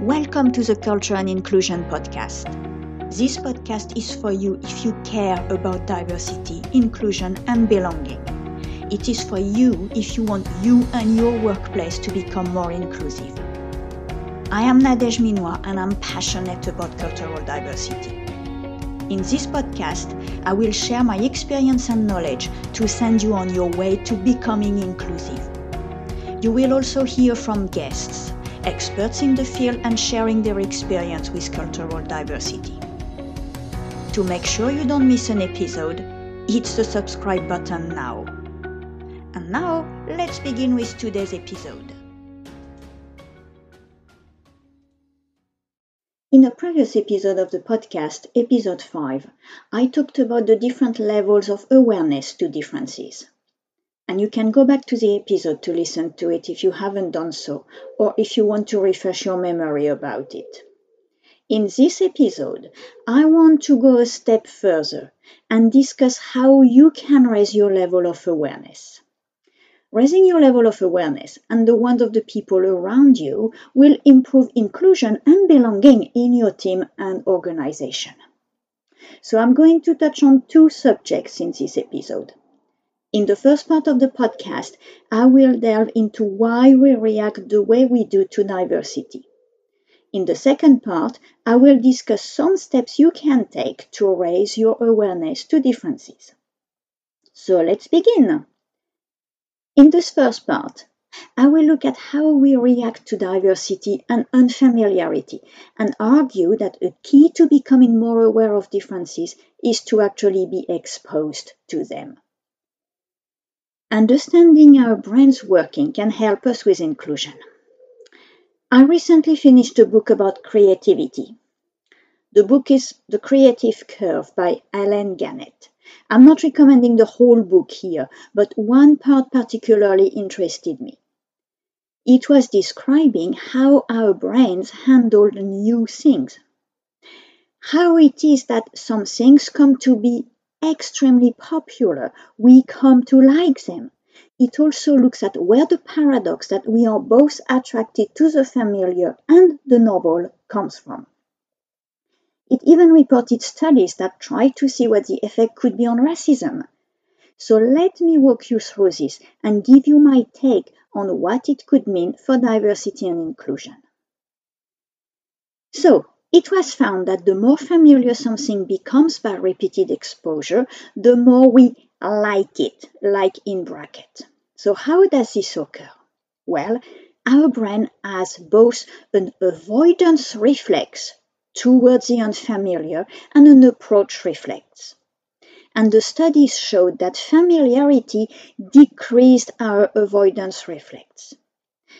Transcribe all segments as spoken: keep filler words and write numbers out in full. Welcome to the Culture and Inclusion podcast. This podcast is for you if you care about diversity, inclusion, and belonging. It is for you if you want you and your workplace to become more inclusive. I am Nadège Minou and I'm passionate about cultural diversity. In this podcast, I will share my experience and knowledge to send you on your way to becoming inclusive. You will also hear from guests, experts in the field and sharing their experience with cultural diversity. To make sure you don't miss an episode, hit the subscribe button now. And now, let's begin with today's episode. In a previous episode of the podcast, episode five, I talked about the different levels of awareness to differences. And you can go back to the episode to listen to it if you haven't done so, or if you want to refresh your memory about it. In this episode, I want to go a step further and discuss how you can raise your level of awareness. Raising your level of awareness and the one of the people around you will improve inclusion and belonging in your team and organization. So I'm going to touch on two subjects in this episode. In the first part of the podcast, I will delve into why we react the way we do to diversity. In the second part, I will discuss some steps you can take to raise your awareness to differences. So let's begin. In this first part, I will look at how we react to diversity and unfamiliarity and argue that a key to becoming more aware of differences is to actually be exposed to them. Understanding how brains working can help us with inclusion. I recently finished a book about creativity. The book is The Creative Curve by Alan Gannett. I'm not recommending the whole book here, but one part particularly interested me. It was describing how our brains handle new things. How it is that some things come to be extremely popular, we come to like them. It also looks at where the paradox that we are both attracted to the familiar and the novel comes from. It even reported studies that try to see what the effect could be on racism. So let me walk you through this and give you my take on what it could mean for diversity and inclusion. So, it was found that the more familiar something becomes by repeated exposure, the more we like it, like in bracket. So how does this occur? Well, our brain has both an avoidance reflex towards the unfamiliar and an approach reflex. And the studies showed that familiarity decreased our avoidance reflex.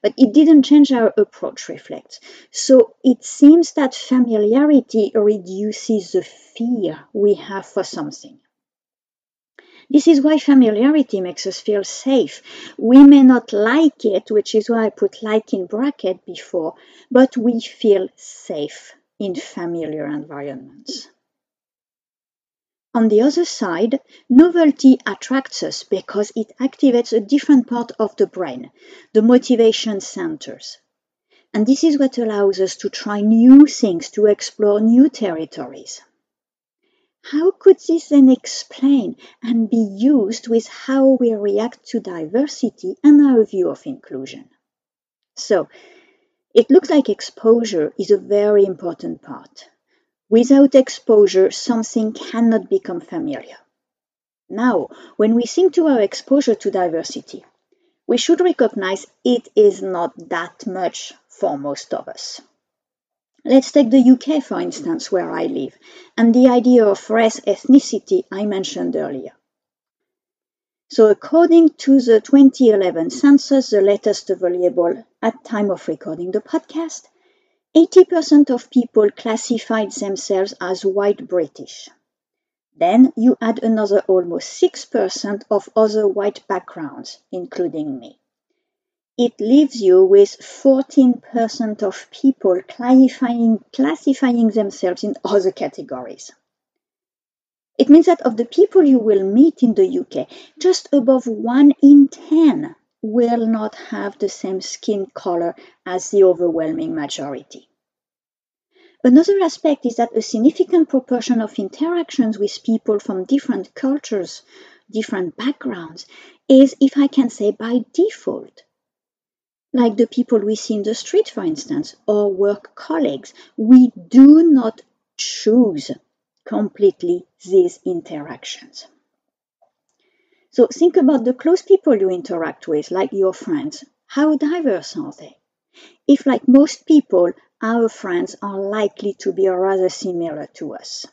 But it didn't change our approach reflex. So it seems that familiarity reduces the fear we have for something. This is why familiarity makes us feel safe. We may not like it, which is why I put like in bracket before, but we feel safe in familiar environments. On the other side, novelty attracts us because it activates a different part of the brain, the motivation centers. And this is what allows us to try new things, to explore new territories. How could this then explain and be used with how we react to diversity and our view of inclusion? So, it looks like exposure is a very important part. Without exposure, something cannot become familiar. Now, when we think to our exposure to diversity, we should recognize it is not that much for most of us. Let's take the U K, for instance, where I live, and the idea of race ethnicity I mentioned earlier. So according to the twenty eleven census, the latest available at time of recording the podcast, eighty percent of people classified themselves as white British. Then you add another almost six percent of other white backgrounds, including me. It leaves you with fourteen percent of people classifying, classifying themselves in other categories. It means that of the people you will meet in the U K, just above one in ten will not have the same skin color as the overwhelming majority. Another aspect is that a significant proportion of interactions with people from different cultures, different backgrounds, is, if I can say, by default. Like the people we see in the street, for instance, or work colleagues, we do not choose completely these interactions. So think about the close people you interact with, like your friends. How diverse are they? If, like most people, our friends are likely to be rather similar to us.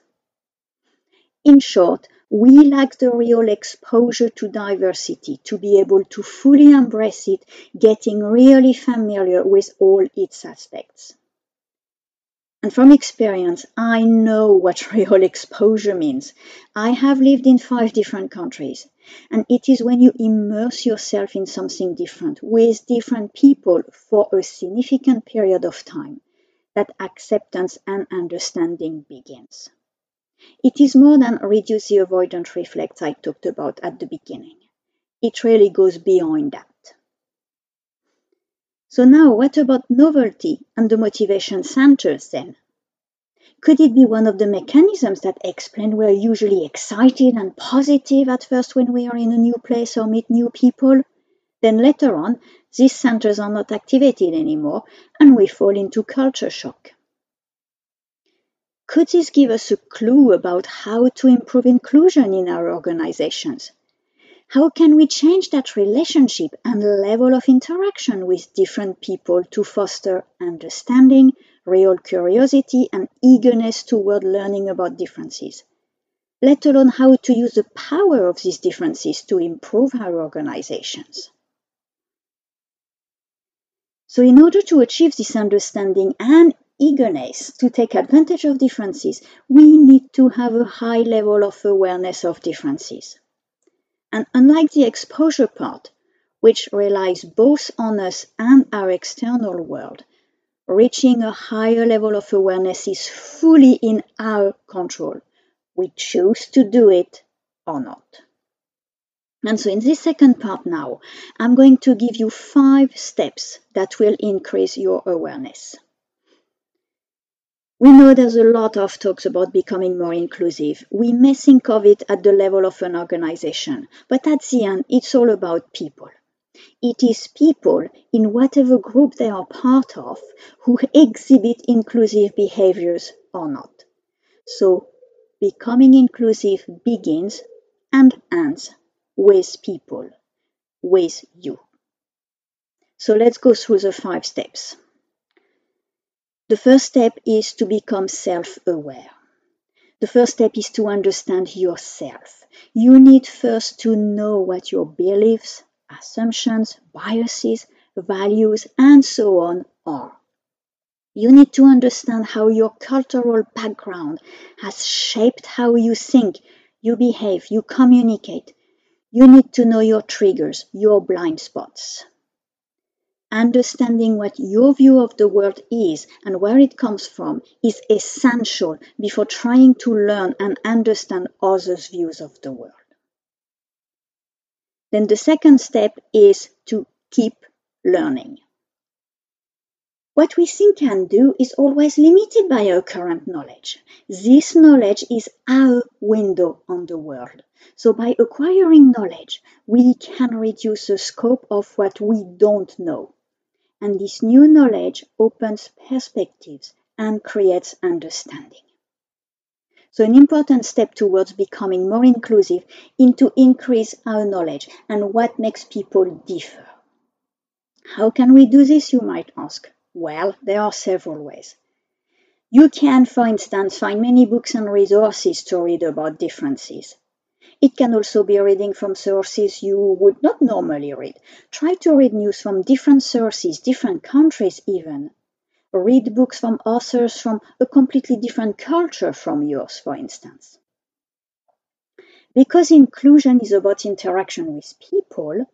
In short, we lack the real exposure to diversity to be able to fully embrace it, getting really familiar with all its aspects. And from experience, I know what real exposure means. I have lived in five different countries, and it is when you immerse yourself in something different, with different people for a significant period of time, that acceptance and understanding begins. It is more than reduce the avoidant reflex I talked about at the beginning. It really goes beyond that. So now what about novelty and the motivation centers then? Could it be one of the mechanisms that explain we're usually excited and positive at first when we are in a new place or meet new people? Then later on, these centers are not activated anymore and we fall into culture shock. Could this give us a clue about how to improve inclusion in our organizations? How can we change that relationship and level of interaction with different people to foster understanding, real curiosity, and eagerness toward learning about differences? Let alone how to use the power of these differences to improve our organizations. So in order to achieve this understanding and eagerness to take advantage of differences, we need to have a high level of awareness of differences. And unlike the exposure part, which relies both on us and our external world, reaching a higher level of awareness is fully in our control. We choose to do it or not. And so in this second part now, I'm going to give you five steps that will increase your awareness. We know there's a lot of talks about becoming more inclusive. We may think of it at the level of an organization, but at the end, it's all about people. It is people in whatever group they are part of who exhibit inclusive behaviors or not. So becoming inclusive begins and ends with people, with you. So let's go through the five steps. The first step is to become self-aware. The first step is to understand yourself. You need first to know what your beliefs, assumptions, biases, values, and so on are. You need to understand how your cultural background has shaped how you think, you behave, you communicate. You need to know your triggers, your blind spots. Understanding what your view of the world is and where it comes from is essential before trying to learn and understand others' views of the world. Then the second step is to keep learning. What we think and do is always limited by our current knowledge. This knowledge is our window on the world. So by acquiring knowledge, we can reduce the scope of what we don't know. And this new knowledge opens perspectives and creates understanding. So an important step towards becoming more inclusive is to increase our knowledge and what makes people differ. How can we do this, you might ask? Well, there are several ways. You can, for instance, find many books and resources to read about differences. It can also be reading from sources you would not normally read. Try to read news from different sources, different countries even. Read books from authors from a completely different culture from yours, for instance. Because inclusion is about interaction with people,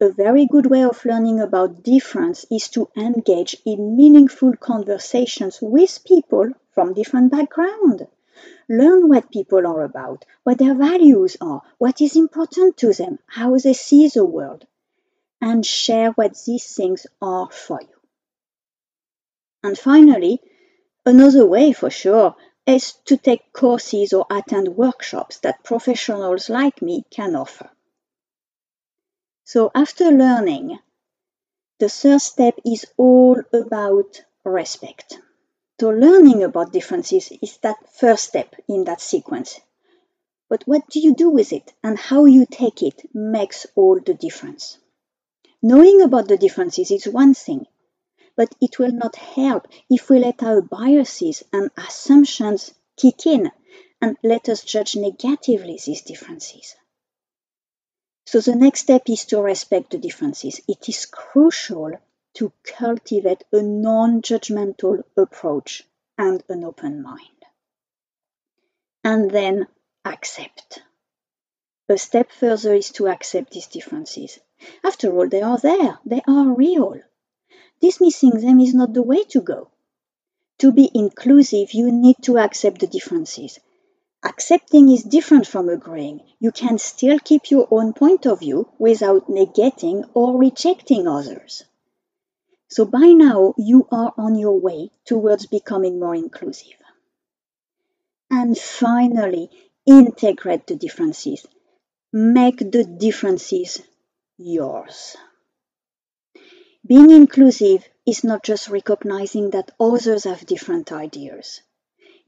a very good way of learning about difference is to engage in meaningful conversations with people from different backgrounds. Learn what people are about, what their values are, what is important to them, how they see the world. and share what these things are for you. And finally, another way for sure is to take courses or attend workshops that professionals like me can offer. So after learning, the third step is all about respect. So learning about differences is that first step in that sequence. But what do you do with it and how you take it makes all the difference. Knowing about the differences is one thing, but it will not help if we let our biases and assumptions kick in and let us judge negatively these differences. So the next step is to respect the differences. It is crucial to cultivate a non-judgmental approach and an open mind. And then accept. A step further is to accept these differences. After all, they are there. They are real. Dismissing them is not the way to go. To be inclusive, you need to accept the differences. Accepting is different from agreeing. You can still keep your own point of view without negating or rejecting others. So by now, you are on your way towards becoming more inclusive. And finally, integrate the differences. Make the differences yours. Being inclusive is not just recognizing that others have different ideas.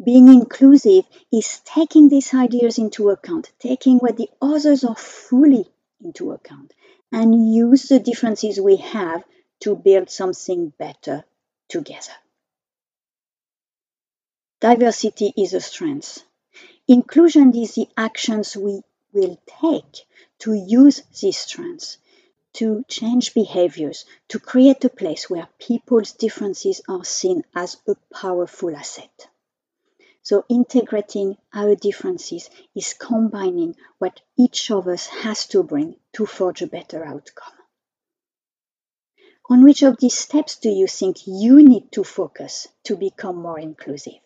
Being inclusive is taking these ideas into account, taking what the others are fully into account, and use the differences we have to build something better together. Diversity is a strength. Inclusion is the actions we will take to use these strengths, to change behaviors, to create a place where people's differences are seen as a powerful asset. So integrating our differences is combining what each of us has to bring to forge a better outcome. On which of these steps do you think you need to focus to become more inclusive?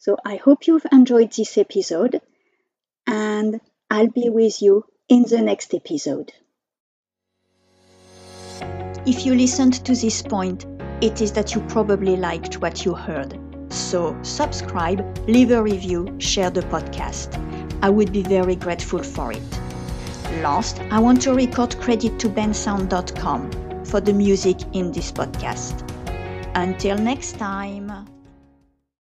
So I hope you've enjoyed this episode, and I'll be with you in the next episode. If you listened to this point, it is that you probably liked what you heard. So subscribe, leave a review, share the podcast. I would be very grateful for it. Last, I want to record credit to bensound dot com for the music in this podcast. Until next time.